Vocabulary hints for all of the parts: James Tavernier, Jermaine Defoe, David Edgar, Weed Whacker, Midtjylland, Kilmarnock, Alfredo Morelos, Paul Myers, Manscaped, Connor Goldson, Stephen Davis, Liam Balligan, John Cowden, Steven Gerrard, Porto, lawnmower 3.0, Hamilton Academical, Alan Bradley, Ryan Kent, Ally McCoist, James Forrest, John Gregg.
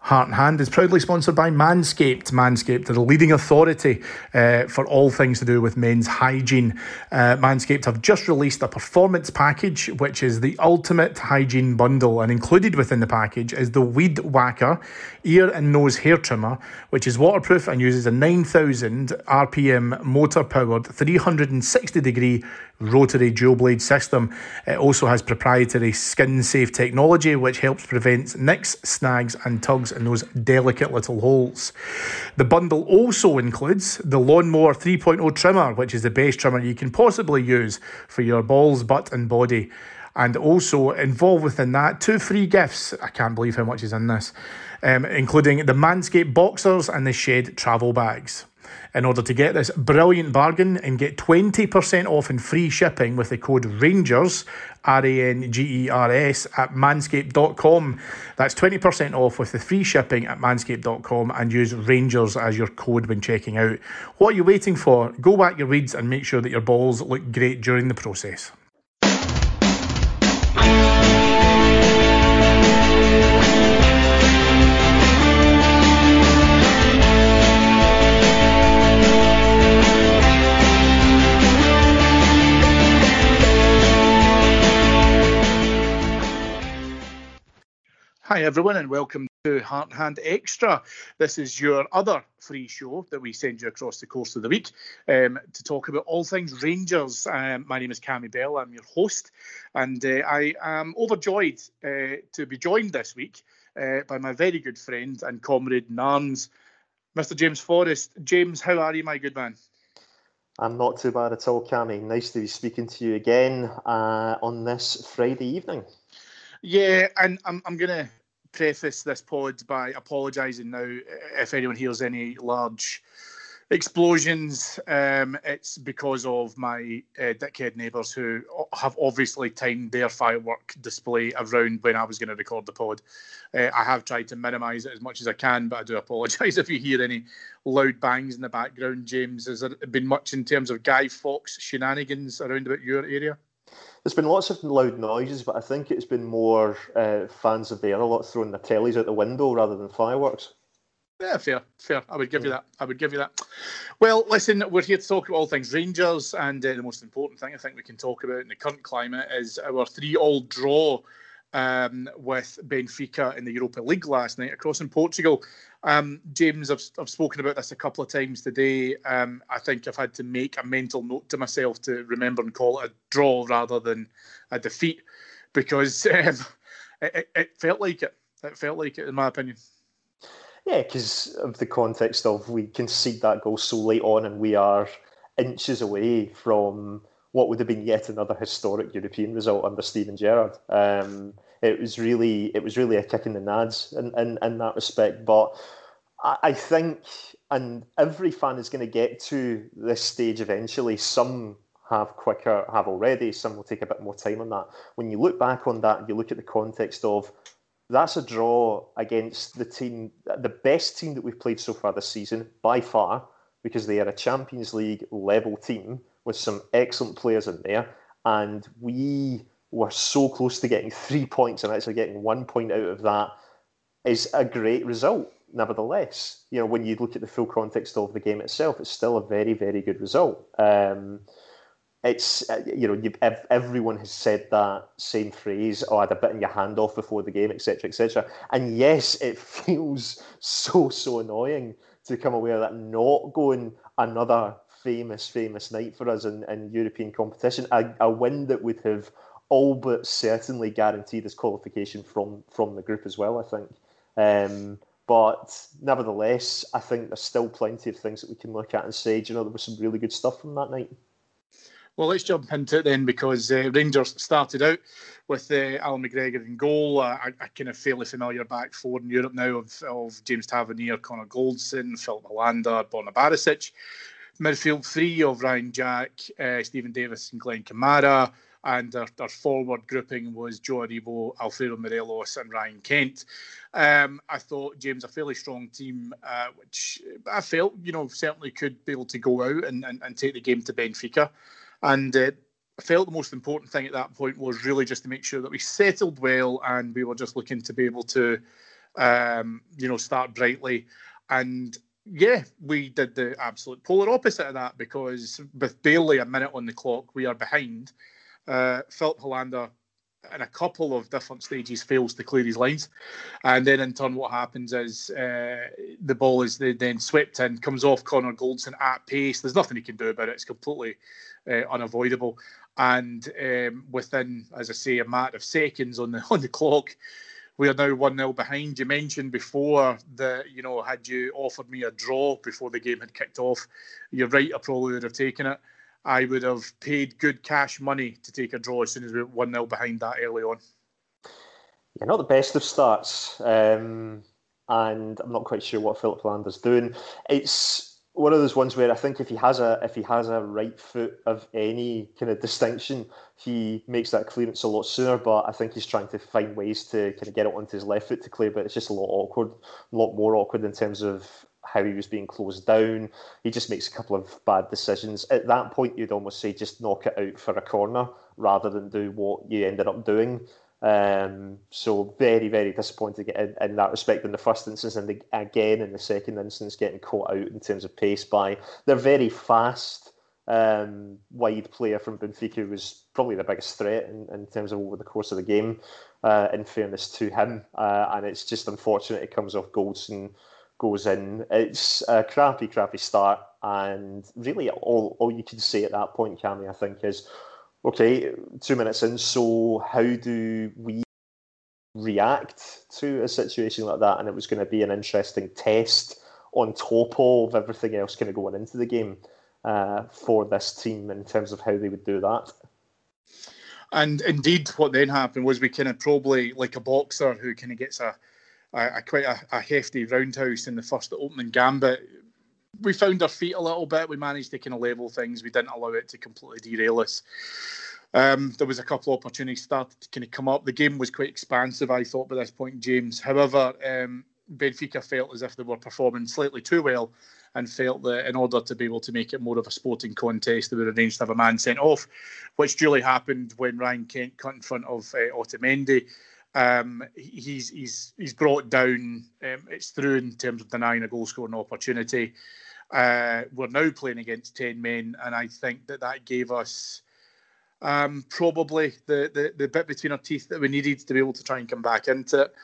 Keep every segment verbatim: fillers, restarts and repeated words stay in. Heart and Hand is proudly sponsored by Manscaped. Manscaped are the leading authority uh, for all things to do with men's hygiene. Uh, Manscaped have just released a performance package, which is the ultimate hygiene bundle, and included within the package is the Weed Whacker ear and nose hair trimmer, which is waterproof and uses a nine thousand R P M motor-powered three hundred sixty degree rotary dual blade system. It also has proprietary skin-safe technology, which helps prevent nicks, snags and tugs in those delicate little holes. The bundle also includes the lawnmower three point oh trimmer, which is the best trimmer you can possibly use for your balls, butt and body. And also involved within that, two free gifts. I can't believe how much is in this, um, including the Manscaped boxers and the Shed travel bags. In order to get this brilliant bargain and get twenty percent off and free shipping with the code RANGERS, R A N G E R S, at manscaped dot com. That's twenty percent off with the free shipping at manscaped dot com, and use RANGERS as your code when checking out. What are you waiting for? Go whack your weeds and make sure that your balls look great during the process. Hi everyone, and welcome to Heart and Hand Extra. This is your other free show that we send you across the course of the week um, to talk about all things Rangers. Um, my name is Cammy Bell, I'm your host, and uh, I am overjoyed uh, to be joined this week uh, by my very good friend and comrade in arms, Mister James Forrest. James, how are you, my good man? I'm not too bad at all, Cammy. Nice to be speaking to you again uh, on this Friday evening. Yeah, and I'm I'm going to preface this pod by apologising now if anyone hears any large explosions. Um, it's because of my uh, dickhead neighbours who have obviously timed their firework display around when I was going to record the pod. Uh, I have tried to minimise it as much as I can, but I do apologise if you hear any loud bangs in the background, James. Has there been much in terms of Guy Fawkes shenanigans around about your area? There's been lots of loud noises, but I think it's been more uh, fans of the other lot throwing their tellies out the window rather than fireworks. Yeah, fair, fair. I would give yeah. you that. I would give you that. Well, listen, we're here to talk about all things Rangers, and uh, the most important thing I think we can talk about in the current climate is our three all draw um, with Benfica in the Europa League last night across in Portugal. Um, James, I've, I've spoken about this a couple of times today. Um, I think I've had to make a mental note to myself to remember and call it a draw rather than a defeat, because um, it, it felt like it. It felt like it, in my opinion. Yeah, because of the context of we concede that goal so late on, and we are inches away from what would have been yet another historic European result under Steven Gerrard. Um, It was really, it was really a kick in the nads in, in, in that respect. But I, I think, and every fan is going to get to this stage eventually. Some have quicker, have already. Some will take a bit more time on that. When you look back on that, you look at the context of that's a draw against the team, the best team that we've played so far this season by far, because they are a Champions League level team with some excellent players in there, and we. We're so close to getting three points and actually getting one point out of that is a great result. Nevertheless, you know, when you look at the full context of the game itself, it's still a very, very good result. Um, it's, uh, you know, you've, ev- everyone has said that same phrase, oh, I had a bit in your hand off before the game, et cetera, et cetera. And yes, it feels so, so annoying to come away with that not going another famous, famous night for us in, in European competition, a, a win that would have all but certainly guaranteed us qualification from, from the group as well, I think. Um, but nevertheless, I think there's still plenty of things that we can look at and say, do you know, there was some really good stuff from that night. Well, let's jump into it then, because uh, Rangers started out with uh, Alan McGregor in goal, uh, a, a kind of fairly familiar back four in Europe now of, of James Tavernier, Connor Goldson, Filip Helander, Borja Barisic. Midfield three of Ryan Jack, uh, Stephen Davis and Glen Kamara. And our, our forward grouping was Joe Aribo, Alfredo Morelos and Ryan Kent. Um, I thought James, a fairly strong team, uh, which I felt, you know, certainly could be able to go out and, and, and take the game to Benfica. And uh, I felt the most important thing at that point was really just to make sure that we settled well and we were just looking to be able to, um, you know, start brightly. And yeah, we did the absolute polar opposite of that, because with barely a minute on the clock, we are behind. Uh, Filip Helander, in a couple of different stages, fails to clear his lines. And then in turn, what happens is uh, the ball is then swept in, comes off Connor Goldson at pace. There's nothing he can do about it. It's completely uh, unavoidable. And um, within, as I say, a matter of seconds on the on the clock, we are now one nil behind. You mentioned before that, you know, had you offered me a draw before the game had kicked off, you're right, I probably would have taken it. I would have paid good cash money to take a draw as soon as we were one nil behind that early on. Yeah, not the best of starts. Um, and I'm not quite sure what Filip Helander's doing. It's one of those ones where I think if he has a if he has a right foot of any kind of distinction, he makes that clearance a lot sooner, but I think he's trying to find ways to kind of get it onto his left foot to clear, but it's just a lot awkward, a lot more awkward in terms of how he was being closed down. He just makes a couple of bad decisions. At that point, you'd almost say just knock it out for a corner rather than do what you ended up doing. Um, so very, very disappointed in, in that respect in the first instance, and the, again in the second instance, getting caught out in terms of pace by their very fast, um, wide player from Benfica, who was probably the biggest threat in, in terms of over the course of the game, uh, in fairness to him. Uh, and it's just unfortunate it comes off Goldson, goes in. It's a crappy, crappy start, and really all, all you can say at that point, Cammy, I think, is, okay, two minutes in, so how do we react to a situation like that? And it was going to be an interesting test on top of everything else kind of going into the game uh, for this team in terms of how they would do that. And indeed, what then happened was we kind of probably, like a boxer who kind of gets a A, a quite a, a hefty roundhouse in the first opening gambit. We found our feet a little bit. We managed to kind of level things. We didn't allow it to completely derail us. Um, there was a couple of opportunities started to kind of come up. The game was quite expansive, I thought, by this point, James. However, um, Benfica felt as if they were performing slightly too well and felt that in order to be able to make it more of a sporting contest, they were arranged to have a man sent off, which duly happened when Ryan Kent cut in front of uh, Otamendi. Um, he's he's he's brought down. Um, it's through in terms of denying a goal scoring opportunity. Uh, we're now playing against ten men, and I think that that gave us um, probably the, the the bit between our teeth that we needed to be able to try and come back into it.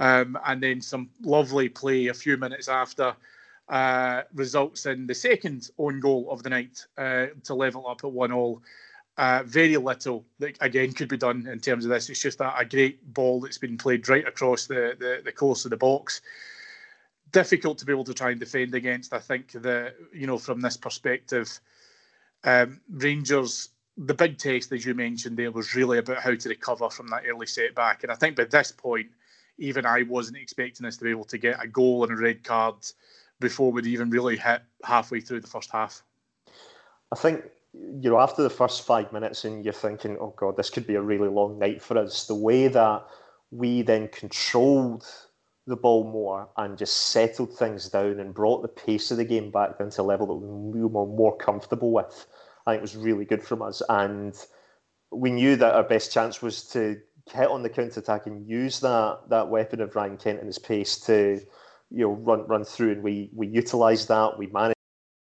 Um, and then some lovely play a few minutes after uh, results in the second own goal of the night uh, to level up at one all. Uh, very little that, again, could be done in terms of this. It's just a, a great ball that's been played right across the, the, the course of the box. Difficult to be able to try and defend against. I think that, you know, from this perspective, um, Rangers, the big test, as you mentioned there, was really about how to recover from that early setback. And I think by this point, even I wasn't expecting us to be able to get a goal and a red card before we'd even really hit halfway through the first half. I think, you know, after the first five minutes and you're thinking, oh God, this could be a really long night for us, the way that we then controlled the ball more and just settled things down and brought the pace of the game back down to a level that we were more comfortable with, I think was really good from us. And we knew that our best chance was to hit on the counter-attack and use that that weapon of Ryan Kent and his pace to, you know, run run through, and we we utilised that. We managed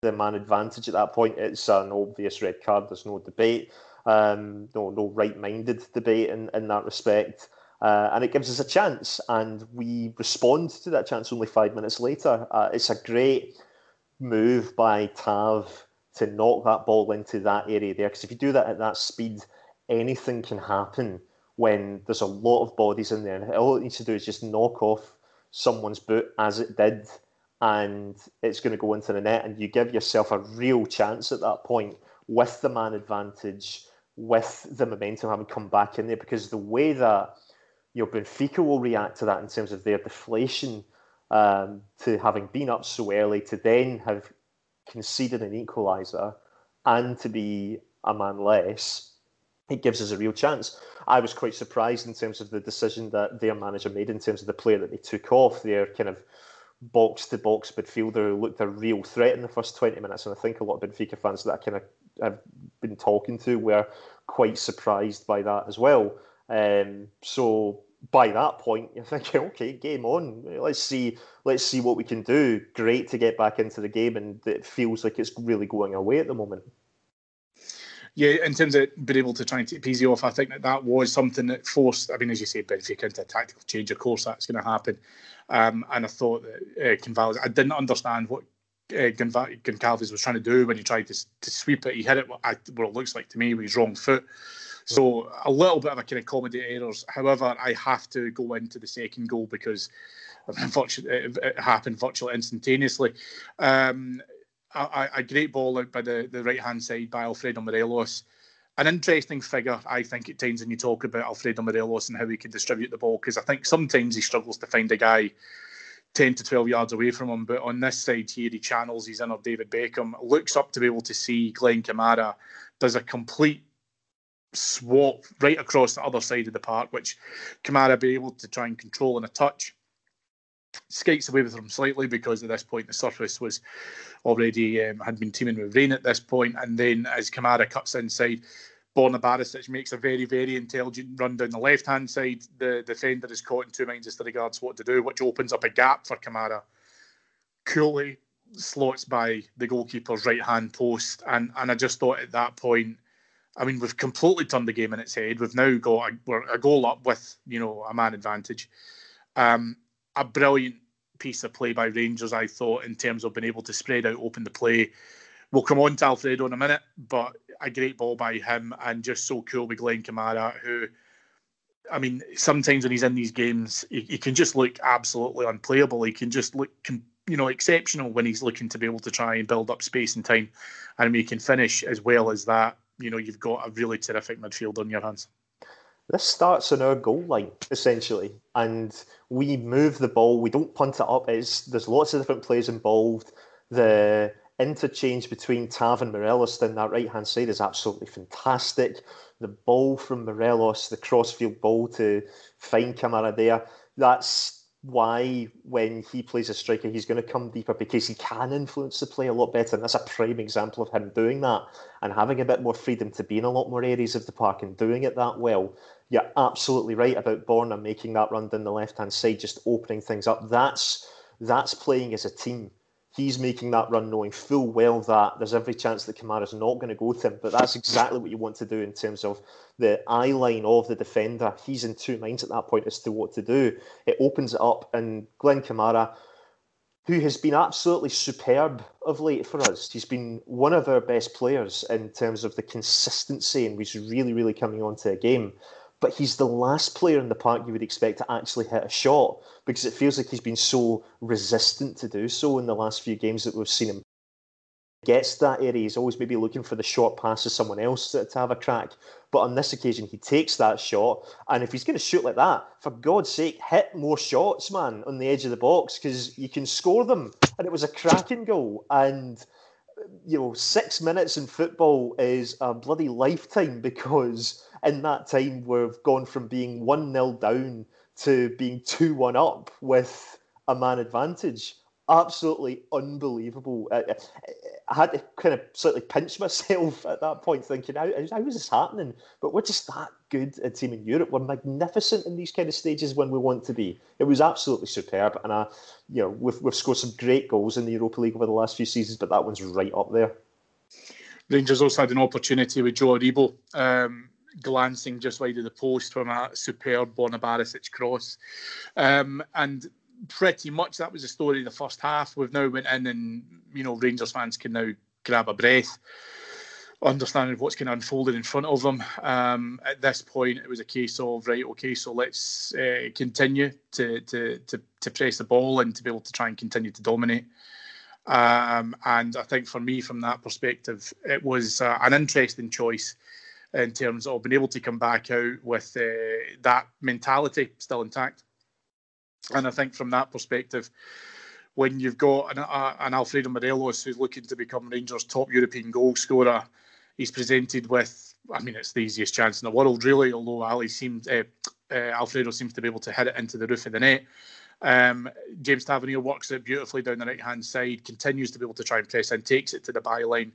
the man advantage at that point. It's an obvious red card. There's no debate, um, no no right-minded debate in, in that respect. Uh, and it gives us a chance, and we respond to that chance only five minutes later. Uh, it's a great move by Tav to knock that ball into that area there, because if you do that at that speed, anything can happen when there's a lot of bodies in there. And all it needs to do is just knock off someone's boot, as it did, and it's going to go into the net, and you give yourself a real chance at that point with the man advantage, with the momentum having come back in there, because the way that you know, Benfica will react to that in terms of their deflation um, to having been up so early, to then have conceded an equaliser and to be a man less, it gives us a real chance. I was quite surprised in terms of the decision that their manager made in terms of the player that they took off, their kind of box-to-box midfielder who looked a real threat in the first twenty minutes. And I think a lot of Benfica fans that I kind of have been talking to were quite surprised by that as well. Um, so by that point, you're thinking, okay, game on. Let's see, let's see what we can do. Great to get back into the game, and it feels like it's really going away at the moment. Yeah, in terms of being able to try and take P Z off, I think that that was something that forced, I mean, as you say, Benfica into a tactical change. Of course, that's going to happen. Um, and I thought that uh, Goncalves, I didn't understand what uh, Goncalves was trying to do when he tried to, to sweep it. He hit it what, I, what it looks like to me with his wrong foot. So a little bit of a kind of comedy errors. However, I have to go into the second goal because unfortunately it happened virtually instantaneously. Um, a, a great ball out by the, the right-hand side by Alfredo Morelos. An interesting figure, I think, at times when you talk about Alfredo Morelos and how he can distribute the ball, because I think sometimes he struggles to find a guy ten to twelve yards away from him. But on this side here, he channels his inner David Beckham, looks up to be able to see Glen Kamara, does a complete swap right across the other side of the park, which Kamara be able to try and control in a touch. Skates away with him slightly because at this point the surface was already um, had been teeming with rain at this point. And then as Kamara cuts inside, Borja Barisic makes a very, very intelligent run down the left-hand side. The defender is caught in two minds as to regards what to do, which opens up a gap for Kamara. Coolly slots by the goalkeeper's right-hand post. And, and I just thought at that point, I mean, we've completely turned the game in its head. We've now got a, we're a goal up with, you know, a man advantage. Um, a brilliant piece of play by Rangers, I thought, in terms of being able to spread out, open the play. We'll come on to Alfredo in a minute, but a great ball by him and just so cool with Glen Kamara, who, I mean, sometimes when he's in these games, he, he can just look absolutely unplayable. He can just look, you know, exceptional when he's looking to be able to try and build up space and time. And he can finish as well as that. You know, you've got a really terrific midfield on your hands. This starts on our goal line, essentially. And we move the ball. We don't punt it up. It's, there's lots of different plays involved. The interchange between Tav and Morelos down that right-hand side is absolutely fantastic. The ball from Morelos, the cross-field ball to find Kamara there. That's why when he plays a striker, he's going to come deeper because he can influence the play a lot better. And that's a prime example of him doing that and having a bit more freedom to be in a lot more areas of the park and doing it that well. You're absolutely right about Borna making that run down the left-hand side, just opening things up. That's that's playing as a team. He's making that run knowing full well that there's every chance that Kamara's not going to go to him, but that's exactly what you want to do in terms of the eye line of the defender. He's in two minds at that point as to what to do. It opens it up, and Glen Kamara, who has been absolutely superb of late for us, he's been one of our best players in terms of the consistency, and he's really, really coming onto a game. But he's the last player in the park you would expect to actually hit a shot because it feels like he's been so resistant to do so in the last few games that we've seen him. He gets that area, he's always maybe looking for the short pass of someone else to have a crack. But on this occasion, he takes that shot. And if he's going to shoot like that, for God's sake, hit more shots, man, on the edge of the box because you can score them. And it was a cracking goal. And, you know, six minutes in football is a bloody lifetime because in that time, we've gone from being one nil down to being two one up with a man advantage. absolutely unbelievable. I, I had to kind of slightly pinch myself at that point, thinking, how, how is this happening? But we're just that good a team in Europe. We're magnificent in these kind of stages when we want to be. It was absolutely superb, and I, you know, we've we've scored some great goals in the Europa League over the last few seasons, but that one's right up there. Rangers also had an opportunity with Joe Aribo, um, glancing just wide of the post from a superb Borja Barisic cross, um, and pretty much that was the story of the first half. We've now went in, and you know, Rangers fans can now grab a breath, understanding what's kind of unfolded in front of them. Um, at this point, it was a case of right, okay, so let's uh, continue to, to to to press the ball and to be able to try and continue to dominate. Um, and I think for me, from that perspective, it was uh, an interesting choice in terms of being able to come back out with uh, that mentality still intact. And I think from that perspective, when you've got an, uh, an Alfredo Morelos who's looking to become Rangers' top European goal scorer, he's presented with, I mean, it's the easiest chance in the world, really, although Ali seemed, uh, uh, Alfredo seems to be able to hit it into the roof of the net. Um, James Tavernier works it beautifully down the right-hand side, continues to be able to try and press and takes it to the byline.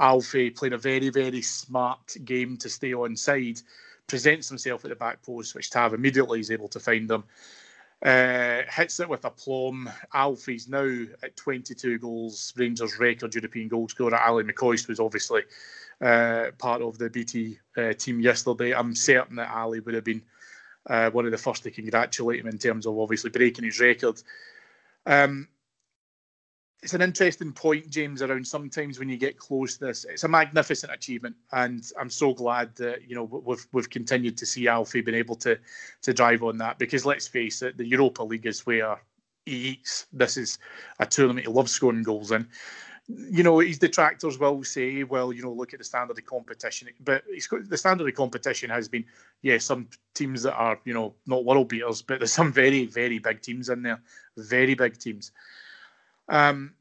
Alfie played a very, very smart game to stay onside, presents himself at the back post, which Tav immediately is able to find them. Uh, hits it with aplomb. Alfie's now at twenty-two goals, Rangers' record European goal scorer. Ally McCoist was obviously uh, part of the B T uh, team yesterday. I'm certain that Ally would have been uh, one of the first to congratulate him in terms of obviously breaking his record. Um, it's an interesting point, James, around sometimes when you get close to this, it's a magnificent achievement, and I'm so glad that, you know, we've we've continued to see Alfie been able to to drive on that, because let's face it, the Europa League is where he eats. This is a tournament he loves scoring goals in. You know, his detractors will say, well, you know, look at the standard of competition, but he's got, the standard of competition has been, yeah, some teams that are, you know, not world beaters, but there's some very, very big teams in there, very big teams. Um,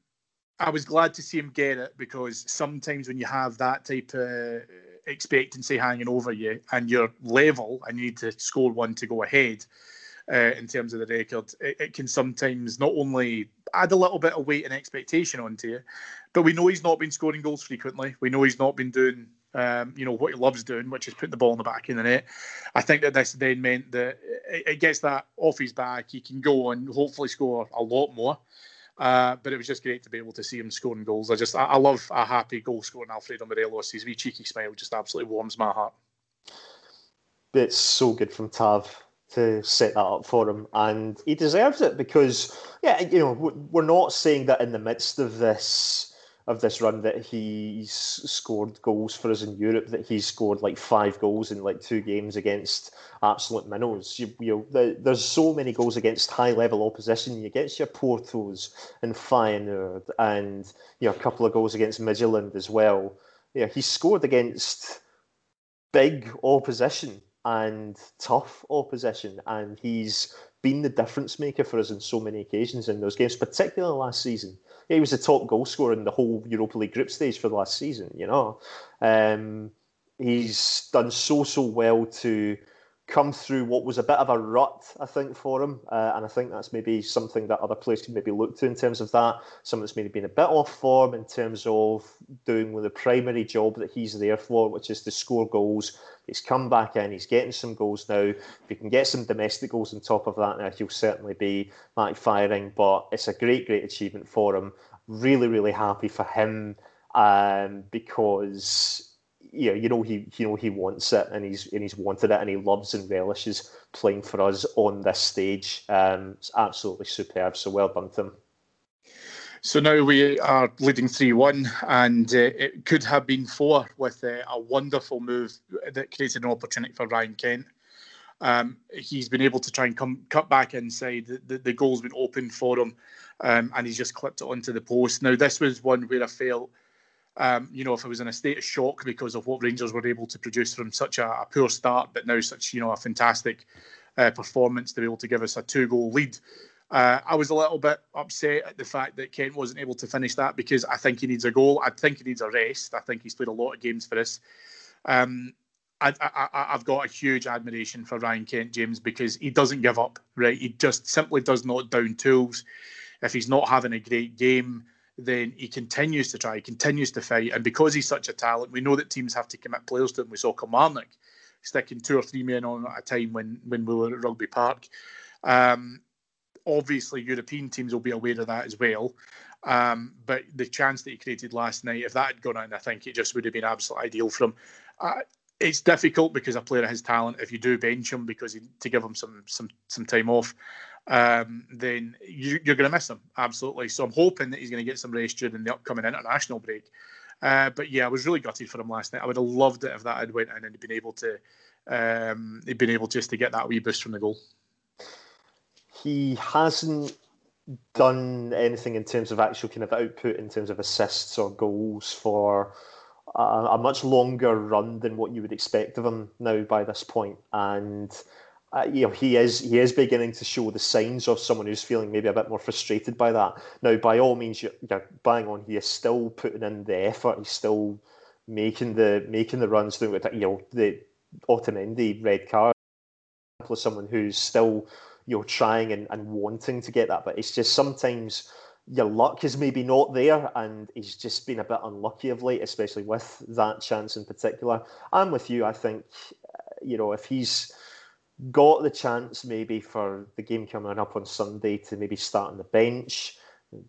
I was glad to see him get it, because sometimes when you have that type of expectancy hanging over you and you're level and you need to score one to go ahead uh, in terms of the record, it, it can sometimes not only add a little bit of weight and expectation onto you, but we know he's not been scoring goals frequently. We know he's not been doing, um, you know, what he loves doing, which is putting the ball in the back in the net. I think that this then meant that it, it gets that off his back. He can go and hopefully score a lot more. Uh, but it was just great to be able to see him scoring goals. I just, I, I love a happy goal-scoring Alfredo Morelos. His wee cheeky smile just absolutely warms my heart. It's so good from Tav to set that up for him, and he deserves it, because, yeah, you know, we're not saying that in the midst of this of this run that he's scored goals for us in Europe, that he's scored like five goals in like two games against absolute minnows. You, you know, there's so many goals against high-level opposition. You get your Portos and Feyenoord, and, you know, a couple of goals against Midtjylland as well. Yeah, he scored against big opposition and tough opposition, and he's been the difference maker for us on so many occasions in those games, particularly last season. Yeah, he was the top goal scorer in the whole Europa League group stage for the last season, you know. Um, he's done so, so well to come through what was a bit of a rut, I think, for him. Uh, and I think that's maybe something that other players can maybe look to in terms of that. Something that's maybe been a bit off form in terms of doing with the primary job that he's there for, which is to score goals. He's come back in, he's getting some goals now. If he can get some domestic goals on top of that now, he'll certainly be backfiring. But it's a great, great achievement for him. Really, really happy for him, um, because... Yeah, you know he, you know he wants it, and he's and he's wanted it, and he loves and relishes playing for us on this stage. Um, it's absolutely superb. So well done to him. So now we are leading three one, and uh, it could have been four with uh, a wonderful move that created an opportunity for Ryan Kent. Um, he's been able to try and come cut back inside. The, the, the goal's been open for him, um, and he's just clipped it onto the post. Now this was one where I felt. Um, you know, if I was in a state of shock because of what Rangers were able to produce from such a, a poor start, but now such, you know, a fantastic uh, performance to be able to give us a two-goal lead. Uh, I was a little bit upset at the fact that Kent wasn't able to finish that, because I think he needs a goal. I think he needs a rest. I think he's played a lot of games for us. Um, I, I, I've got a huge admiration for Ryan Kent, James, because he doesn't give up, right? He just simply does not down tools. if he's not having a great game, then he continues to try, he continues to fight. And because he's such a talent, we know that teams have to commit players to him. We saw Kilmarnock sticking two or three men on at a time when, when we were at Rugby Park. Um, obviously, European teams will be aware of that as well. Um, but the chance that he created last night, if that had gone in, I think it just would have been absolutely ideal for him. Uh, it's difficult because a player of his talent, if you do bench him because he, to give him some some some time off, um, then you, you're going to miss him, absolutely. So I'm hoping that he's going to get some rest during the upcoming international break. Uh, but yeah, I was really gutted for him last night. I would have loved it if that had went in and he'd been able to, um, he'd been able just to get that wee boost from the goal. He hasn't done anything in terms of actual kind of output in terms of assists or goals for a, a much longer run than what you would expect of him now by this point. And uh, you know, he is he is beginning to show the signs of someone who's feeling maybe a bit more frustrated by that. Now, by all means, you're, you're bang on. He is still putting in the effort. He's still making the making the runs. Doing you know the Otamendi red card, plus someone who's still, you're trying and, and wanting to get that, but it's just sometimes your luck is maybe not there, and he's just been a bit unlucky of late, especially with that chance in particular. I'm with you. I think, you know, if he's got the chance maybe for the game coming up on Sunday to maybe start on the bench,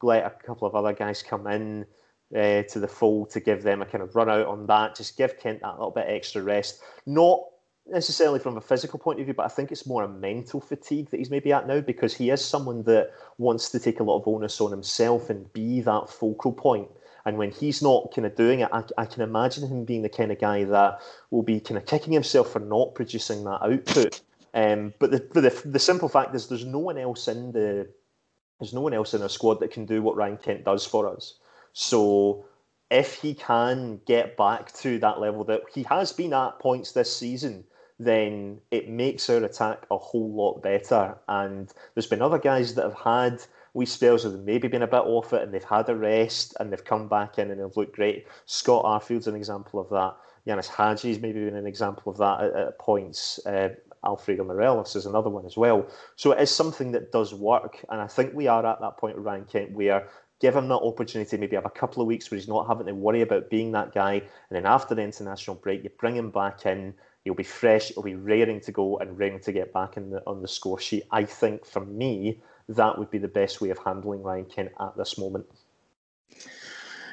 let a couple of other guys come in uh, to the fold to give them a kind of run out on that, just give Kent that little bit extra rest. Not necessarily from a physical point of view, but I think it's more a mental fatigue that he's maybe at now, because he is someone that wants to take a lot of onus on himself and be that focal point. And when he's not kind of doing it, I, I can imagine him being the kind of guy that will be kind of kicking himself for not producing that output. Um, but the, but the, the simple fact is, there's no one else in the there's no one else in our squad that can do what Ryan Kent does for us. So if he can get back to that level that he has been at points this season, then it makes our attack a whole lot better. And there's been other guys that have had wee spells where they've maybe been a bit off it and they've had a rest and they've come back in and they've looked great. Scott Arfield's an example of that. Yanis Hadji's maybe been an example of that at, at points. Uh, Alfredo Morelos is another one as well. So it is something that does work. And I think we are at that point with Ryan Kent where give him that opportunity, maybe have a couple of weeks where he's not having to worry about being that guy. And then after the international break, you bring him back in. He'll be fresh, he'll be raring to go and raring to get back in the, on the score sheet. I think, for me, that would be the best way of handling Ryan Kent at this moment.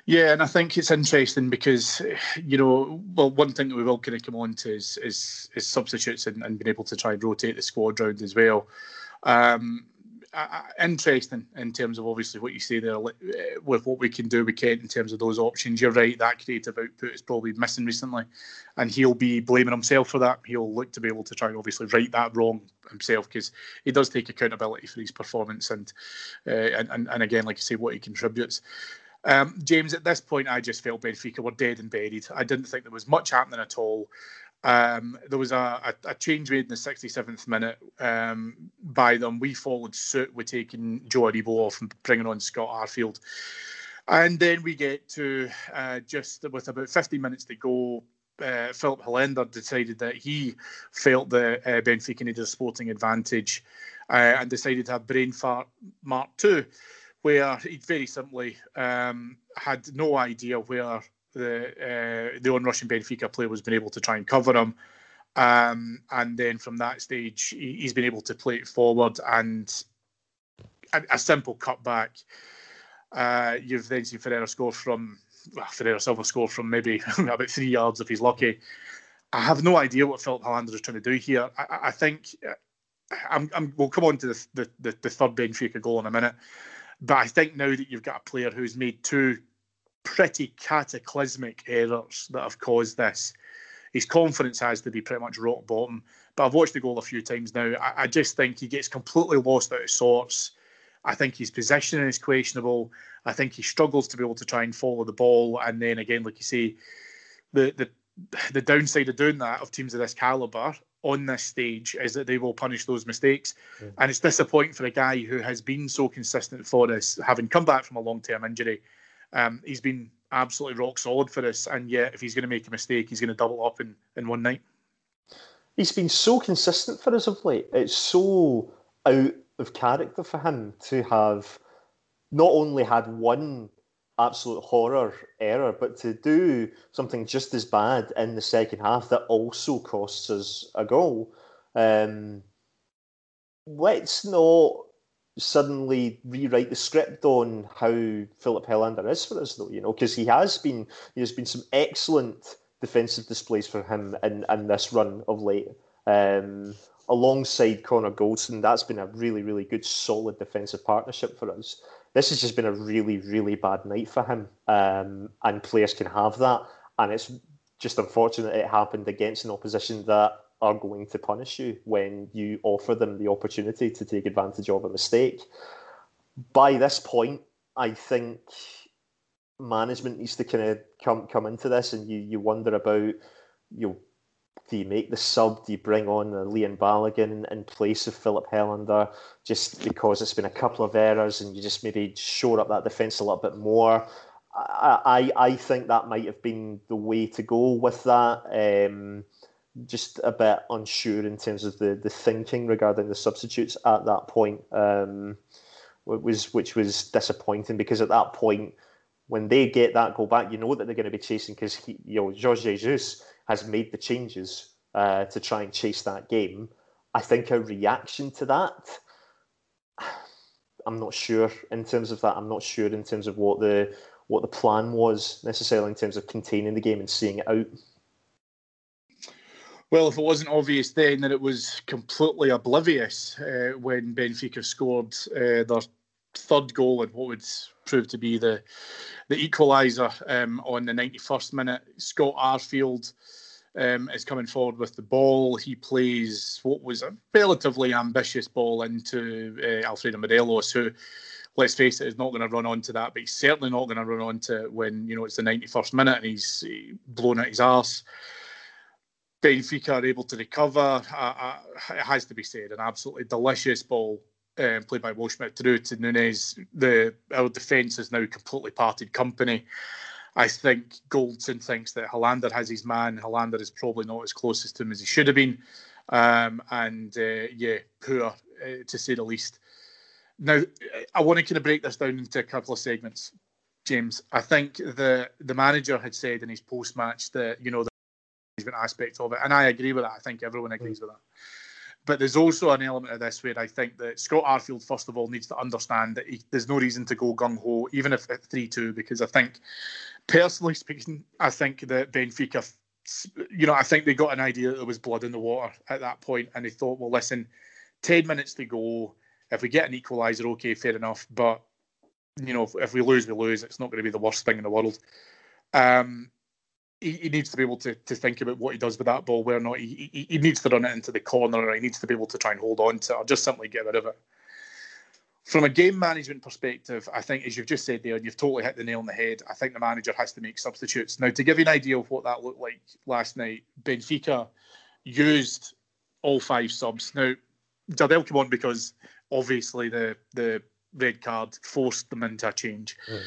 Yeah, and I think it's interesting because, you know, well, one thing that we will kind of come on to is is, is substitutes and, and being able to try and rotate the squad round as well. Um, I, I, interesting in terms of obviously what you say there with what we can do with Kent in terms of those options. You're right, that creative output is probably missing recently, and he'll be blaming himself for that. He'll look to be able to try and obviously right that wrong himself, because he does take accountability for his performance and, uh, and, and and again, like you say, what he contributes. Um, James, at this point, I just felt Benfica were dead and buried. I didn't think there was much happening at all. Um, there was a, a, a change made in the sixty-seventh minute um, by them. We followed suit with taking Joe Aribo off and bringing on Scott Arfield. And then we get to uh, just with about fifty minutes to go, uh, Filip Helander decided that he felt that uh, Benfica needed a sporting advantage uh, and decided to have brain fart mark two, where he very simply um, had no idea where the uh, the on-rushing Benfica player was been able to try and cover him. Um, and then from that stage, he, he's been able to play it forward and a, a simple cutback. Uh, you've then seen Ferreira score from, well, Ferreira Silva score from maybe about three yards if he's lucky. I have no idea what Filip Helander is trying to do here. I, I think, I'm, I'm, we'll come on to the, the, the, the third Benfica goal in a minute. But I think now that you've got a player who's made two pretty cataclysmic errors that have caused this, his confidence has to be pretty much rock bottom. But I've watched the goal a few times now. I, I just think he gets completely lost out of sorts. I think his positioning is questionable. I think he struggles to be able to try and follow the ball. And then again, like you say, the the, the downside of doing that, of teams of this calibre on this stage, is that they will punish those mistakes. Mm. And it's disappointing for a guy who has been so consistent for us, having come back from a long-term injury. Um, he's been absolutely rock solid for us, and yet if he's going to make a mistake, he's going to double up in, in one night. He's been so consistent for us of late. It's so out of character for him to have not only had one absolute horror error, but to do something just as bad in the second half that also costs us a goal. Um, let's not suddenly rewrite the script on how Filip Helander is for us, though, you know, because he has been, there's been some excellent defensive displays for him in, in this run of late. Um, alongside Connor Goldson, that's been a really, really good, solid defensive partnership for us. This has just been a really, really bad night for him, um, and players can have that. And it's just unfortunate it happened against an opposition that are going to punish you when you offer them the opportunity to take advantage of a mistake. By this point, I think management needs to kind of come come into this, and you you wonder about, you know, do you make the sub? Do you bring on a Liam Balligan in place of Filip Helander just because it's been a couple of errors and you just maybe shore up that defence a little bit more? I, I I think that might have been the way to go with that. Um, just a bit unsure in terms of the, the thinking regarding the substitutes at that point, um, was which was disappointing, because at that point, when they get that goal back, you know that they're going to be chasing, because you know Jorge Jesus has made the changes uh, to try and chase that game. I think a reaction to that, I'm not sure in terms of that. I'm not sure in terms of what the what the plan was necessarily in terms of containing the game and seeing it out. Well, if it wasn't obvious then, then it was completely oblivious uh, when Benfica scored uh, their third goal and what would prove to be the the equaliser um, on the ninety-first minute. Scott Arfield um, is coming forward with the ball. He plays what was a relatively ambitious ball into uh, Alfredo Morelos, who, let's face it, is not going to run on to that, but he's certainly not going to run on to when, you know, it's the ninety-first minute and he's blown out his arse. Benfica are able to recover. Uh, uh, it has to be said, an absolutely delicious ball um, played by Walsh-Smith through to Nunes. The, our defence is now completely parted company. I think Goldson thinks that Helander has his man. Helander is probably not as close to him as he should have been. Um, and, uh, yeah, poor, uh, to say the least. Now, I want to kind of break this down into a couple of segments, James. I think the, the manager had said in his post-match that, you know, the aspect of it, and I agree with that. I think everyone agrees with that. But there's also an element of this where I think that Scott Arfield, first of all, needs to understand that he, there's no reason to go gung-ho, even if at three two, because I think, personally speaking, I think that Benfica, you know, I think they got an idea that there was blood in the water at that point, and they thought, well, listen, ten minutes to go, if we get an equaliser, okay, fair enough, but, you know, if, if we lose, we lose. It's not going to be the worst thing in the world. Um... He, he needs to be able to, to think about what he does with that ball, whether or not he, he, he needs to run it into the corner, or he needs to be able to try and hold on to it, or just simply get rid of it. From a game management perspective, I think, as you've just said there, and you've totally hit the nail on the head, I think the manager has to make substitutes. Now, to give you an idea of what that looked like last night, Benfica used all five subs. Now, Jardel came on because, obviously, the, the red card forced them into a change. Mm.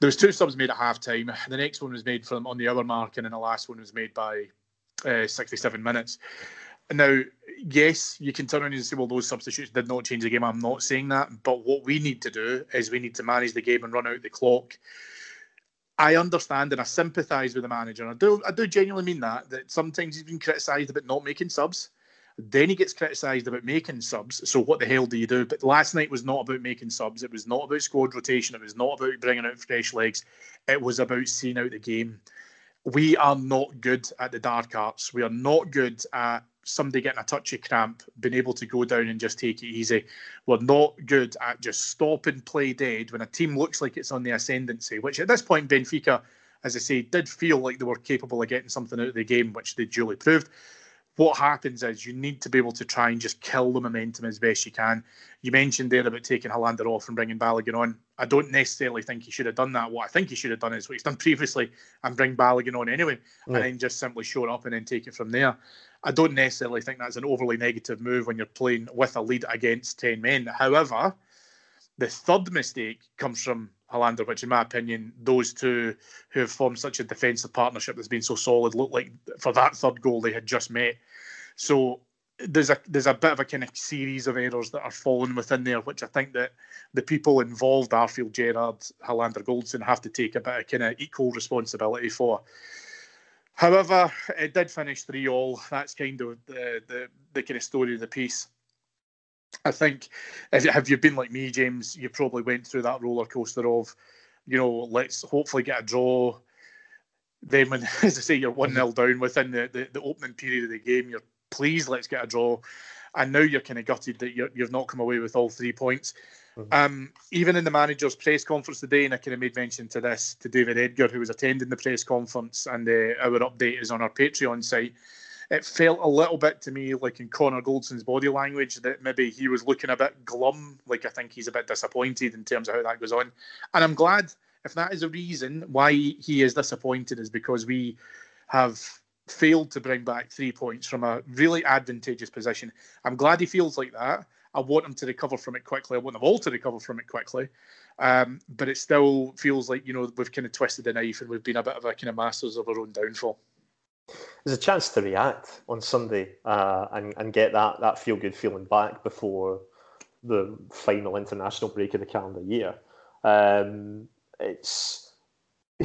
There was two subs made at half-time. The next one was made from on the hour mark, and then the last one was made by uh, sixty-seven minutes. Now, yes, you can turn around and say, well, those substitutes did not change the game. I'm not saying that. But what we need to do is we need to manage the game and run out the clock. I understand and I sympathise with the manager. And I do, I do genuinely mean that, that sometimes he's been criticised about not making subs. Then he gets criticised about making subs. So what the hell do you do? But last night was not about making subs. It was not about squad rotation. It was not about bringing out fresh legs. It was about seeing out the game. We are not good at the dark arts. We are not good at somebody getting a touchy cramp, being able to go down and just take it easy. We're not good at just stop and play dead when a team looks like it's on the ascendancy, which at this point, Benfica, as I say, did feel like they were capable of getting something out of the game, which they duly proved. What happens is you need to be able to try and just kill the momentum as best you can. You mentioned there about taking Helander off and bringing Balligan on. I don't necessarily think he should have done that. What I think he should have done is what he's done previously and bring Balligan on anyway, yeah. and then just simply show up and then take it from there. I don't necessarily think that's an overly negative move when you're playing with a lead against ten men. However, the third mistake comes from Helander, which in my opinion, those two who have formed such a defensive partnership that's been so solid looked like for that third goal they had just met. So there's a there's a bit of a kind of series of errors that are falling within there, which I think that the people involved, Arfield, Gerrard, Helander, Goldson, have to take a bit of kind of equal responsibility for. However, it did finish three all. That's kind of the the, the kind of story of the piece. I think if have you been like me, James, you probably went through that roller coaster of, you know, let's hopefully get a draw. Then when, as I say, you're one nil down within the, the, the opening period of the game, you're please let's get a draw. And now you're kind of gutted that you're, you've not come away with all three points. Mm-hmm. Um, even in the manager's press conference today, and I kind of made mention to this to David Edgar, who was attending the press conference, and uh, our update is on our Patreon site. It felt a little bit to me like in Connor Goldson's body language that maybe he was looking a bit glum. Like I think he's a bit disappointed in terms of how that goes on. And I'm glad if that is a reason why he is disappointed is because we have failed to bring back three points from a really advantageous position. I'm glad he feels like that. I want him to recover from it quickly. I want them all to recover from it quickly. Um, but it still feels like, you know, we've kind of twisted the knife and we've been a bit of a kind of masters of our own downfall. There's a chance to react on Sunday uh, and, and get that, that feel-good feeling back before the final international break of the calendar year. Um, it's,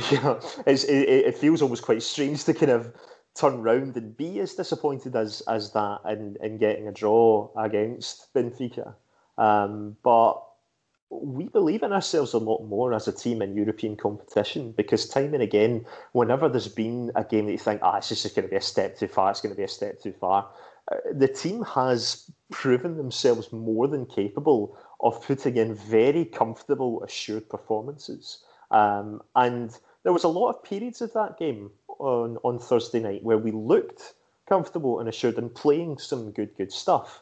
you know, it's it, it feels almost quite strange to kind of turn round and be as disappointed as as that in, in getting a draw against Benfica. Um, but we believe in ourselves a lot more as a team in European competition, because time and again, whenever there's been a game that you think, ah, it's just going to be a step too far, it's going to be a step too far, the team has proven themselves more than capable of putting in very comfortable, assured performances. Um, and there was a lot of periods of that game on, on Thursday night where we looked comfortable and assured and playing some good, good stuff.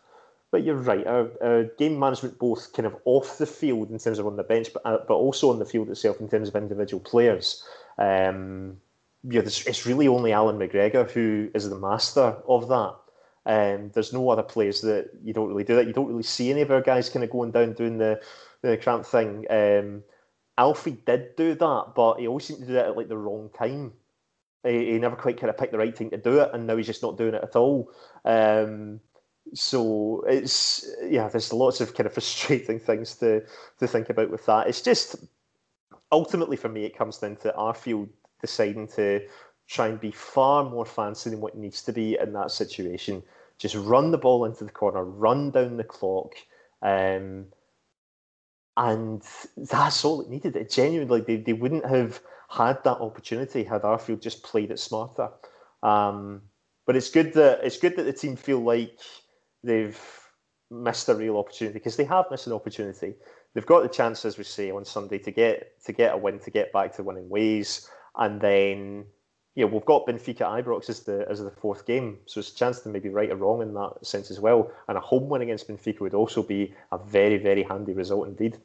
But you're right, our, our game management, both kind of off the field in terms of on the bench, but uh, but also on the field itself in terms of individual players. Um, yeah, it's really only Alan McGregor who is the master of that. Um, there's no other players that you don't really do that. You don't really see any of our guys kind of going down doing the, the cramp thing. Um, Alfie did do that, but he always seemed to do that at like the wrong time. He, he never quite kind of picked the right time to do it, and now he's just not doing it at all. Um, so it's yeah, there's lots of kind of frustrating things to to think about with that. It's just ultimately for me, it comes down to Arfield deciding to try and be far more fancy than what needs to be in that situation. Just run the ball into the corner, run down the clock. Um, and that's all it needed. It genuinely, they, they wouldn't have had that opportunity had Arfield just played it smarter. Um, but it's good that it's good that the team feel like they've missed a real opportunity, because they have missed an opportunity. They've got the chance, as we say, on Sunday to get to get a win, to get back to winning ways. And then, yeah, we've got Benfica Ibrox as the as the fourth game, so it's a chance to maybe right or wrong in that sense as well. And a home win against Benfica would also be a very, very handy result indeed.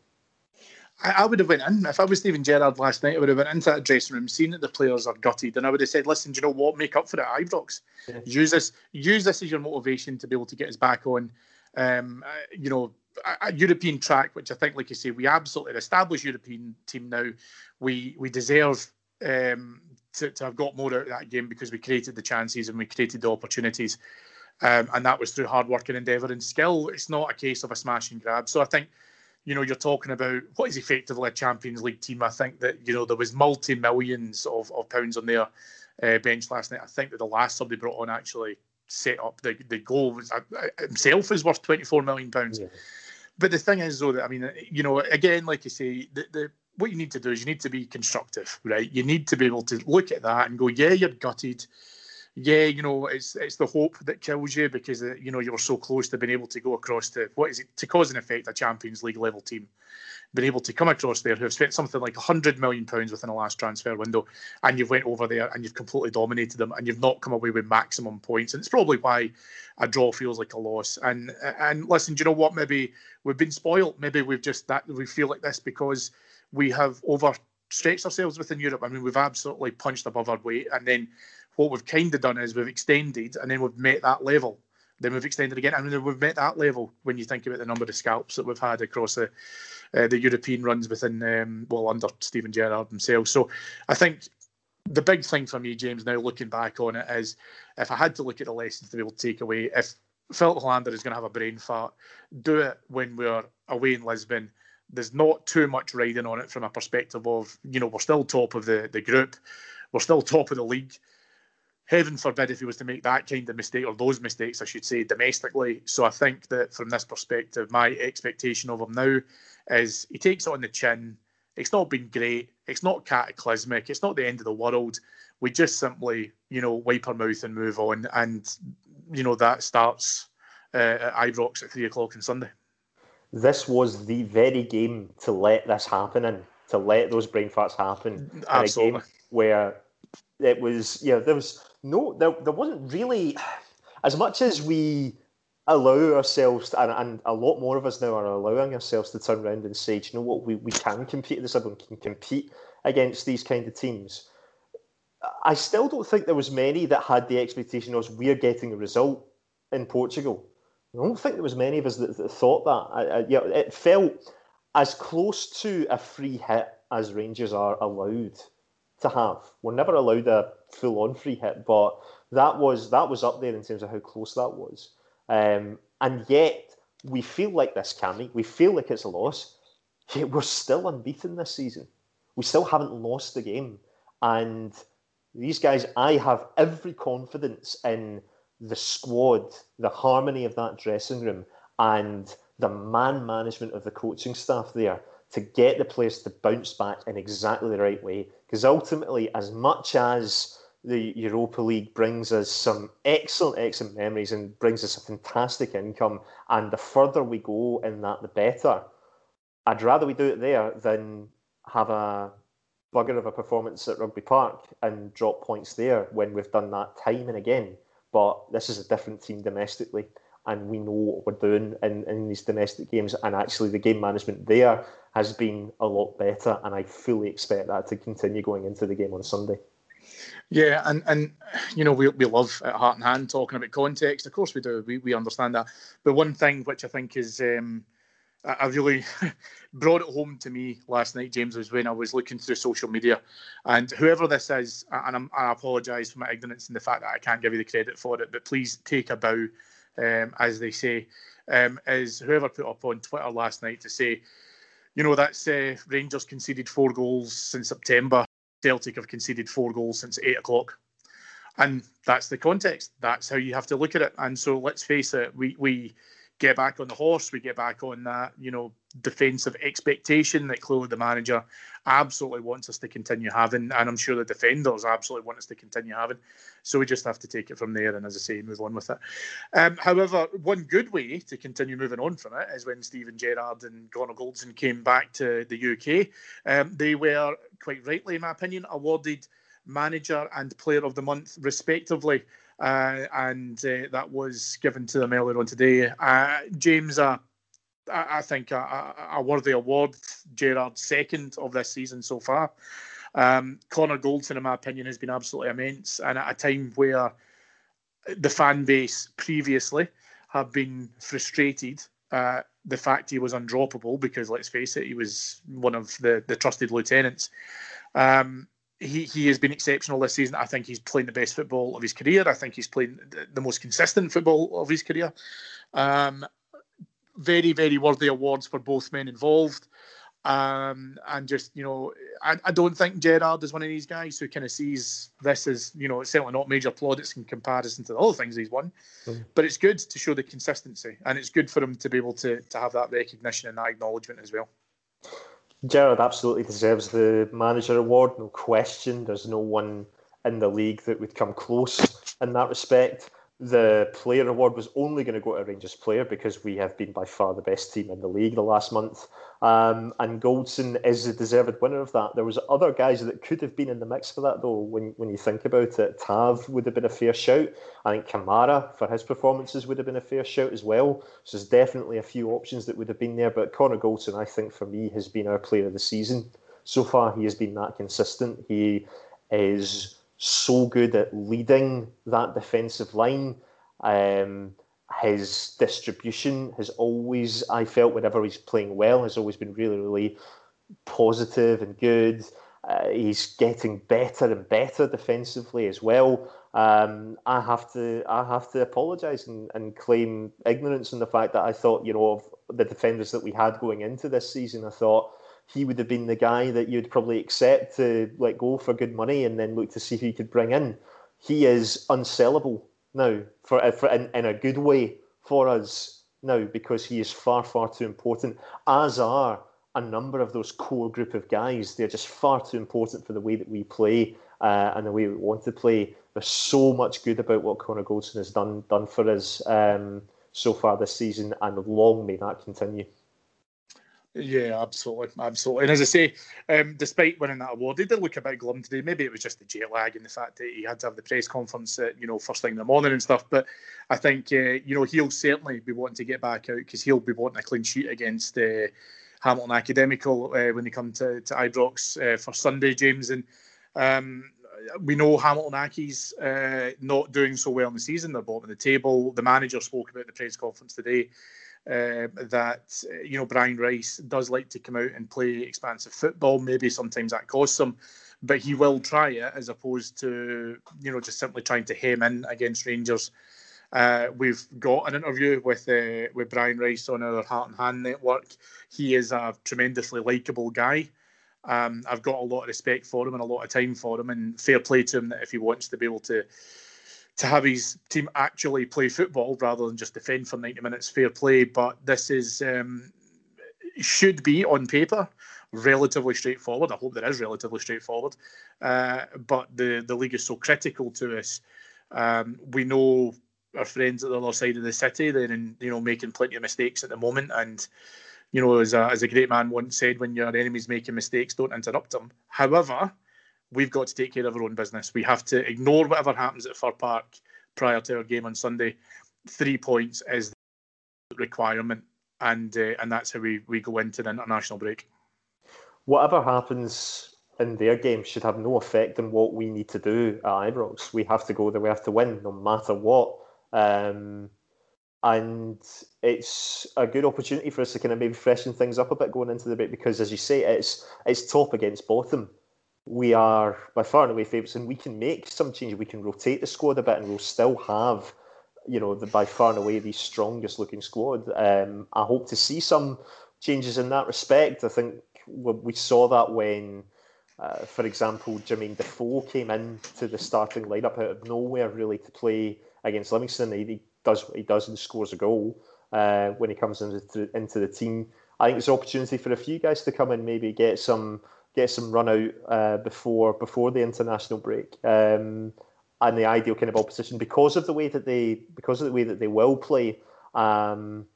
I, I would have went in, if I was Steven Gerrard last night, I would have went into that dressing room, seen that the players are gutted, and I would have said, listen, do you know what, make up for it at Ibrox. Yeah. Use this use this as your motivation to be able to get us back on, um, uh, you know, a, a European track, which I think, like you say, we absolutely established European team now. We, we deserve... Um, To, to have got more out of that game, because we created the chances and we created the opportunities, um, and that was through hard work and endeavour and skill. It's not a case of a smash and grab. So I think, you know, you're talking about what is effectively a Champions League team. I think that, you know, there was multi-millions of, of pounds on their uh, bench last night. I think that the last sub they brought on actually set up the, the goal was, uh, himself is worth twenty-four million pounds. Yeah. But the thing is, though, that, I mean, you know, again, like you say, the, the what you need to do is you need to be constructive, right? You need to be able to look at that and go, yeah, you're gutted. Yeah, you know, it's it's the hope that kills you, because, uh, you know, you were so close to being able to go across to, what is it, to cause and effect a Champions League level team. Been able to come across there who have spent something like one hundred million pounds within the last transfer window, and you've went over there and you've completely dominated them and you've not come away with maximum points. And it's probably why a draw feels like a loss. And and listen, do you know what? Maybe we've been spoiled. Maybe we've just, that we feel like this because we have overstretched ourselves within Europe. I mean, we've absolutely punched above our weight. And then what we've kind of done is we've extended, and then we've met that level. Then we've extended again. I mean, we've met that level when you think about the number of scalps that we've had across the, uh, the European runs within, um, well, under Steven Gerrard himself. So I think the big thing for me, James, now looking back on it is, if I had to look at the lessons to be able to take away, if Filip Helander is going to have a brain fart. Do it when we're away in Lisbon. There's not too much riding on it from a perspective of, you know, we're still top of the, the group. We're still top of the league. Heaven forbid if he was to make that kind of mistake, or those mistakes, I should say, domestically. So I think that from this perspective, my expectation of him now is he takes it on the chin. It's not been great. It's not cataclysmic. It's not the end of the world. We just simply, you know, wipe our mouth and move on. And, you know, that starts uh, at Ibrox at three o'clock on Sunday. This was the very game to let this happen in, to let those brain farts happen. Absolutely. In a game where it was, yeah, there was no, there, there wasn't really, as much as we allow ourselves, to, and, and a lot more of us now are allowing ourselves to turn around and say, do you know what, we, we can compete at this level, we can compete against these kind of teams. I still don't think there was many that had the expectation of we're getting a result in Portugal. I don't think there was many of us that, that thought that. I, I, you know, it felt as close to a free hit as Rangers are allowed to have. We're never allowed a full-on free hit, but that was that was up there in terms of how close that was. Um, and yet, we feel like this, Cammy. We feel like it's a loss. Yet we're still unbeaten this season. We still haven't lost the game. And these guys, I have every confidence in the squad, the harmony of that dressing room, and the man management of the coaching staff there to get the players to bounce back in exactly the right way. Because ultimately, as much as the Europa League brings us some excellent, excellent memories and brings us a fantastic income, and the further we go in that, the better. I'd rather we do it there than have a bugger of a performance at Rugby Park and drop points there when we've done that time and again. But this is a different team domestically, and we know what we're doing in, in these domestic games. And actually, the game management there has been a lot better, and I fully expect that to continue going into the game on Sunday. Yeah, and, and you know, we we love at Heart and Hand talking about context. Of course we do. We we understand that. But one thing which I think is... Um, I really brought it home to me last night, James, was when I was looking through social media. And whoever this is, and I'm, I apologise for my ignorance and the fact that I can't give you the credit for it, but please take a bow, um, as they say, um, is whoever put up on Twitter last night to say, you know, that's uh, Rangers conceded four goals since September. Celtic have conceded four goals since eight o'clock. And that's the context. That's how you have to look at it. And so let's face it, we... we get back on the horse, we get back on that, you know, defensive expectation that clearly the manager absolutely wants us to continue having, and I'm sure the defenders absolutely want us to continue having. So we just have to take it from there and, as I say, move on with it. Um, however, one good way to continue moving on from it is when Steven Gerrard and Connor Goldson came back to the U K. Um, they were, quite rightly in my opinion, awarded Manager and Player of the Month respectively. Uh, and uh, that was given to them earlier on today. Uh, James, uh, I, I think, a, a worthy award. Gerrard, second of this season so far. Um, Connor Goldson, in my opinion, has been absolutely immense. And at a time where the fan base previously have been frustrated, uh, the fact he was undroppable, because let's face it, he was one of the, the trusted lieutenants. Um He he has been exceptional this season. I think he's playing the best football of his career. I think he's playing the most consistent football of his career. Um, very, very worthy awards for both men involved. Um, and just, you know, I, I don't think Gerrard is one of these guys who kind of sees this as, you know, it's certainly not major plaudits in comparison to the other things he's won. Mm. But it's good to show the consistency. And it's good for him to be able to, to have that recognition and that acknowledgement as well. Gerrard absolutely deserves the manager award, no question. There's no one in the league that would come close in that respect. The player award was only going to go to a Rangers player because we have been by far the best team in the league the last month. Um, and Goldson is the deserved winner of that. There was other guys that could have been in the mix for that, though, when, when you think about it. Tav would have been a fair shout. I think Kamara, for his performances, would have been a fair shout as well. So there's definitely a few options that would have been there. But Connor Goldson, I think, for me, has been our player of the season. So far, he has been that consistent. He is so good at leading that defensive line. Um, his distribution has always, I felt, whenever he's playing well, has always been really, really positive and good. Uh, he's getting better and better defensively as well. Um, I have to I have to apologise and, and claim ignorance in the fact that I thought, you know, of the defenders that we had going into this season, I thought he would have been the guy that you'd probably accept to let go for good money and then look to see who you could bring in. He is unsellable now for, for in, in a good way for us now, because he is far, far too important, as are a number of those core group of guys. They're just far too important for the way that we play uh, and the way we want to play. There's so much good about what Connor Goldson has done done for us um, so far this season, and long may that continue. Yeah, absolutely, absolutely. And as I say, um, despite winning that award, they did look a bit glum today. Maybe it was just the jet lag and the fact that he had to have the press conference, at, you know, first thing in the morning and stuff. But I think, uh, you know, he'll certainly be wanting to get back out, because he'll be wanting a clean sheet against uh, Hamilton Academical uh, when they come to, to Ibrox uh, for Sunday, James. And um, we know Hamilton Accies uh, not doing so well in the season. They're bottom of the table. The manager spoke about the press conference today. Uh, that, you know, Brian Rice does like to come out and play expansive football. Maybe sometimes that costs him, but he will try it, as opposed to, you know, just simply trying to hem in against Rangers. Uh, we've got an interview with uh, with Brian Rice on our Heart and Hand network. He is a tremendously likeable guy. Um, I've got a lot of respect for him and a lot of time for him, and fair play to him that if he wants to be able to to have his team actually play football rather than just defend for ninety minutes, fair play. But this is um, should be, on paper, relatively straightforward. I hope that is relatively straightforward. Uh, but the, the league is so critical to us. Um, we know our friends at the other side of the city, they're in, you know, making plenty of mistakes at the moment. And, you know, as a, as a great man once said, when your enemy's making mistakes, don't interrupt them. However, we've got to take care of our own business. We have to ignore whatever happens at Fir Park prior to our game on Sunday. Three points is the requirement, and uh, and that's how we, we go into the international break. Whatever happens in their game should have no effect on what we need to do at Ibrox. We have to go there, we have to win, no matter what. Um, and it's a good opportunity for us to kind of maybe freshen things up a bit going into the break, because, as you say, it's it's top against bottom. We are by far and away favourites, and we can make some changes. We can rotate the squad a bit, and we'll still have, you know, the, by far and away the strongest looking squad. Um, I hope to see some changes in that respect. I think we saw that when, uh, for example, Jermaine Defoe came into the starting lineup out of nowhere, really, to play against Livingston. He, he does what he does and scores a goal uh, when he comes into into the team. I think there's opportunity for a few guys to come and maybe get some. Get some run out uh, before before the international break, um, and the ideal kind of opposition, because of the way that they because of the way that they will play, um,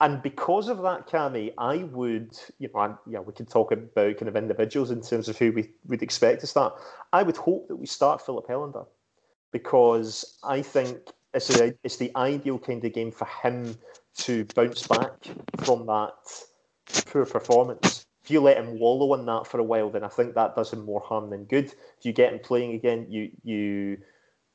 and because of that, Cammy, I would you know I, yeah we could talk about kind of individuals in terms of who we would expect to start. I would hope that we start Filip Helander, because I think it's a, it's the ideal kind of game for him to bounce back from that poor performance. If you let him wallow in that for a while, then I think that does him more harm than good. If you get him playing again, you you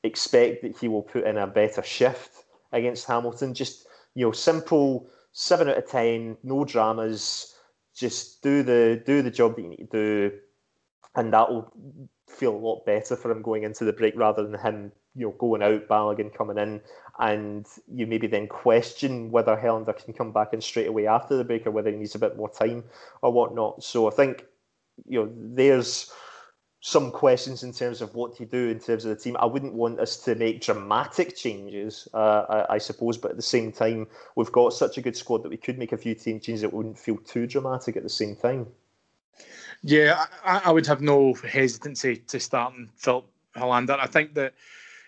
expect that he will put in a better shift against Hamilton. Just, you know, simple seven out of ten, no dramas. Just do the do the job that you need to do, and that will feel a lot better for him going into the break, rather than him, you know, going out, Balligan coming in, and you maybe then question whether Helander can come back in straight away after the break, or whether he needs a bit more time or whatnot. So I think, you know, there's some questions in terms of what to do in terms of the team. I wouldn't want us to make dramatic changes, uh, I, I suppose, but at the same time, we've got such a good squad that we could make a few team changes that wouldn't feel too dramatic at the same time. Yeah, I, I would have no hesitancy to starting Filip Helander. I think that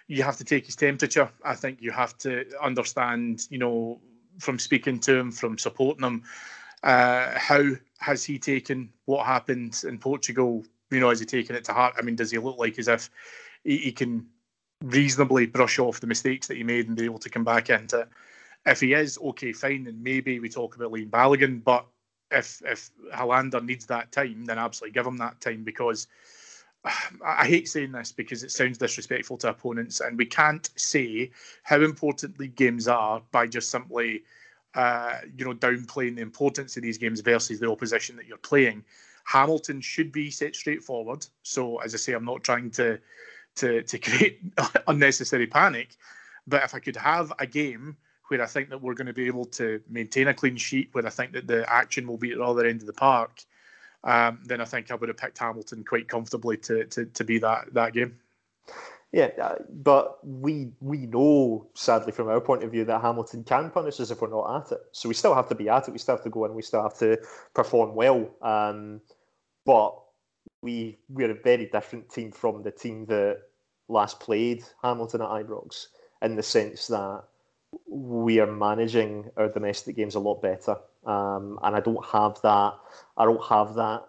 you have to take his temperature. I think you have to understand, you know, from speaking to him, from supporting him, uh, how has he taken what happened in Portugal? You know, has he taken it to heart? I mean, does he look like as if he, he can reasonably brush off the mistakes that he made and be able to come back into it? If he is, okay, fine, then maybe we talk about Liam Balligan. But if, if Helander needs that time, then absolutely give him that time, because I hate saying this because it sounds disrespectful to opponents, and we can't say how important league games are by just simply, uh, you know, downplaying the importance of these games versus the opposition that you're playing. Hamilton should be set straight forward. So, as I say, I'm not trying to to, to create unnecessary panic. But if I could have a game where I think that we're going to be able to maintain a clean sheet, where I think that the action will be at the other end of the park, um, then I think I would have picked Hamilton quite comfortably to to, to be that, that game. Yeah, but we we know, sadly, from our point of view, that Hamilton can punish us if we're not at it. So we still have to be at it. We still have to go in. We still have to perform well. Um, but we we're a very different team from the team that last played Hamilton at Ibrox, in the sense that we are managing our domestic games a lot better. Um, and I don't have that. I don't have that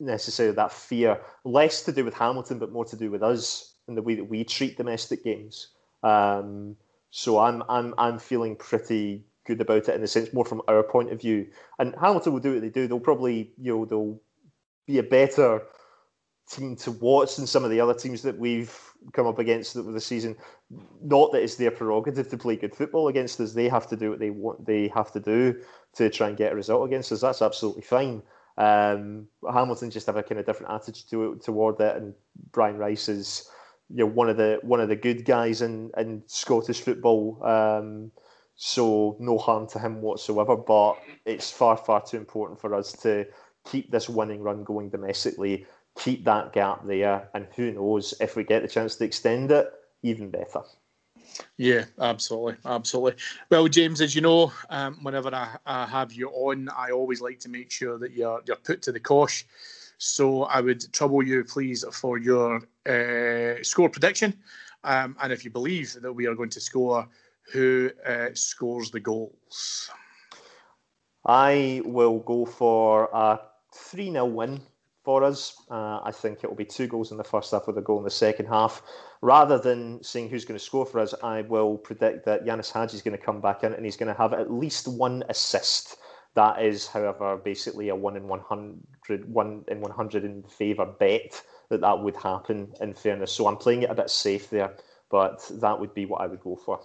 necessarily that fear. Less to do with Hamilton, but more to do with us. And the way that we treat domestic games, um, so I'm I'm I'm feeling pretty good about it, in a sense, more from our point of view. And Hamilton will do what they do. They'll probably, you know, they'll be a better team to watch than some of the other teams that we've come up against over the season. Not that it's their prerogative to play good football against us. They have to do what they want. They have to do to try and get a result against us. That's absolutely fine. Um, Hamilton just have a kind of different attitude to, toward it, and Brian Rice is, you know, one of the one of the good guys in, in Scottish football, um, so no harm to him whatsoever. But it's far far too important for us to keep this winning run going domestically, keep that gap there, and who knows, if we get the chance to extend it, even better. Yeah, absolutely, absolutely. Well, James, as you know, um, whenever I, I have you on, I always like to make sure that you're you're put to the cosh. So I would trouble you, please, for your uh, score prediction. Um, and if you believe that we are going to score, who uh, scores the goals? I will go for a three nil win for us. Uh, I think it will be two goals in the first half with a goal in the second half. Rather than seeing who's going to score for us, I will predict that Yanis Hadji is going to come back in and he's going to have at least one assist. That is, however, basically a one in one hundred in favour bet that that would happen, in fairness. So I'm playing it a bit safe there, but that would be what I would go for.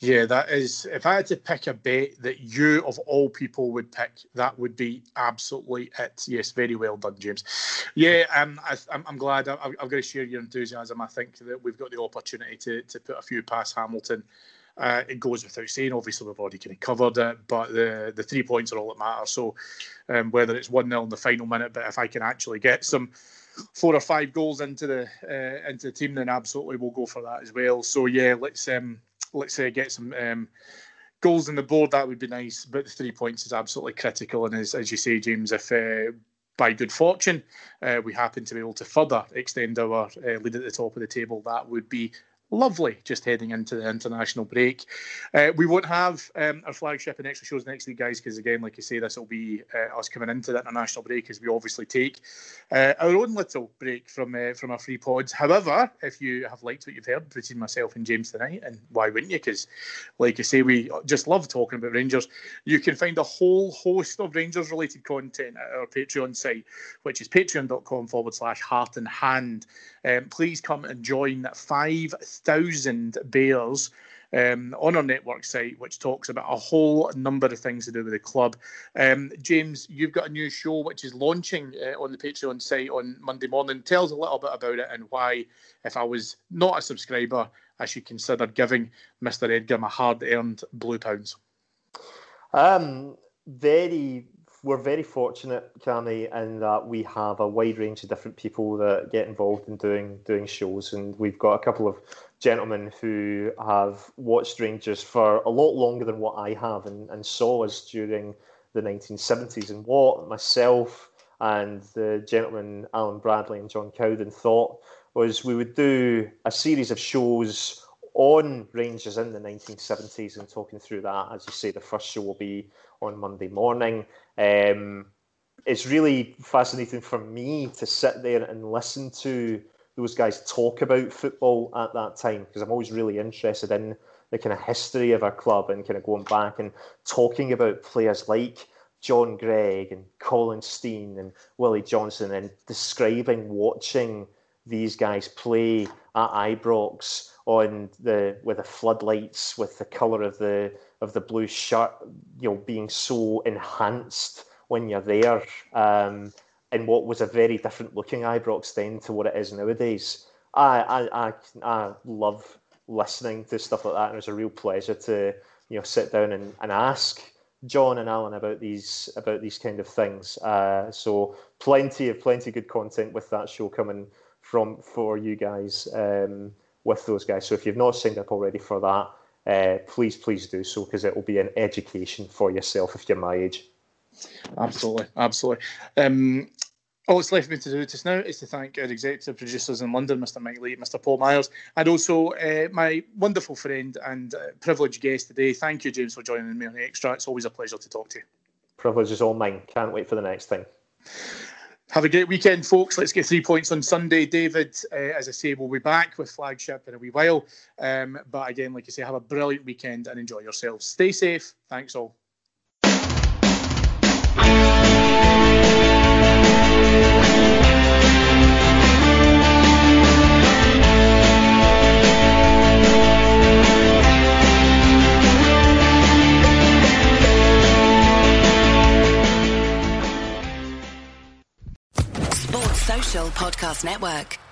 Yeah, that is, if I had to pick a bet that you, of all people, would pick, that would be absolutely it. Yes, very well done, James. Yeah, um, I, I'm, I'm glad. I, I've got to share your enthusiasm. I think that we've got the opportunity to, to put a few past Hamilton. Uh, it goes without saying, obviously we've already kind of covered it, but the, the three points are all that matter. So um, whether it's one nil in the final minute, but if I can actually get some four or five goals into the uh, into the team, then absolutely we'll go for that as well. So yeah, let's um, let's uh, get some um, goals on the board. That would be nice, but the three points is absolutely critical. And as, as you say, James, if uh, by good fortune uh, we happen to be able to further extend our uh, lead at the top of the table, that would be lovely, just heading into the international break. Uh, we won't have um, our flagship and extra shows next week, guys, because again, like I say, this will be uh, us coming into the international break, as we obviously take uh, our own little break from uh, from our free pods. However, if you have liked what you've heard between myself and James tonight, and why wouldn't you? Because, like I say, we just love talking about Rangers. You can find a whole host of Rangers-related content at our Patreon site, which is patreon.com forward slash heart and hand. Um, please come and join five thousand bears um, on our network site, which talks about a whole number of things to do with the club. Um, James, you've got a new show which is launching uh, on the Patreon site on Monday morning. Tell us a little bit about it and why, if I was not a subscriber, I should consider giving Mister Edgar my hard-earned blue pounds. Um, very... We're very fortunate, Cammy, in that we have a wide range of different people that get involved in doing doing shows, and we've got a couple of gentlemen who have watched Rangers for a lot longer than what I have, and, and saw us during the nineteen seventies, and what myself and the gentlemen Alan Bradley and John Cowden thought was we would do a series of shows on Rangers in the nineteen seventies and talking through that. As you say, the first show will be on Monday morning. Um, it's really fascinating for me to sit there and listen to those guys talk about football at that time, because I'm always really interested in the kind of history of our club and kind of going back and talking about players like John Gregg and Colin Steen and Willie Johnson, and describing watching these guys play at Ibrox on the with the floodlights, with the colour of the of the blue shirt, you know, being so enhanced when you're there, um, in what was a very different looking Ibrox then to what it is nowadays. I I I, I love listening to stuff like that, and it was a real pleasure to, you know, sit down and, and ask John and Alan about these about these kind of things. Uh, so plenty of plenty good content with that show coming from for you guys um, with those guys. So if you've not signed up already for that, uh, please please do so, because it will be an education for yourself if you're my age. Absolutely, absolutely. Um, all it's left me to do just now is to thank our executive producers in London, Mister Mike Lee, Mister Paul Myers, and also uh, my wonderful friend and uh, privileged guest today. Thank you, James, for joining me on The Extra. It's always a pleasure to talk to you. Privilege is all mine. Can't wait for the next time. Have a great weekend, folks. Let's get three points on Sunday. David, uh, as I say, we'll be back with Flagship in a wee while. Um, but again, like I say, have a brilliant weekend and enjoy yourselves. Stay safe. Thanks all. Podcast Network.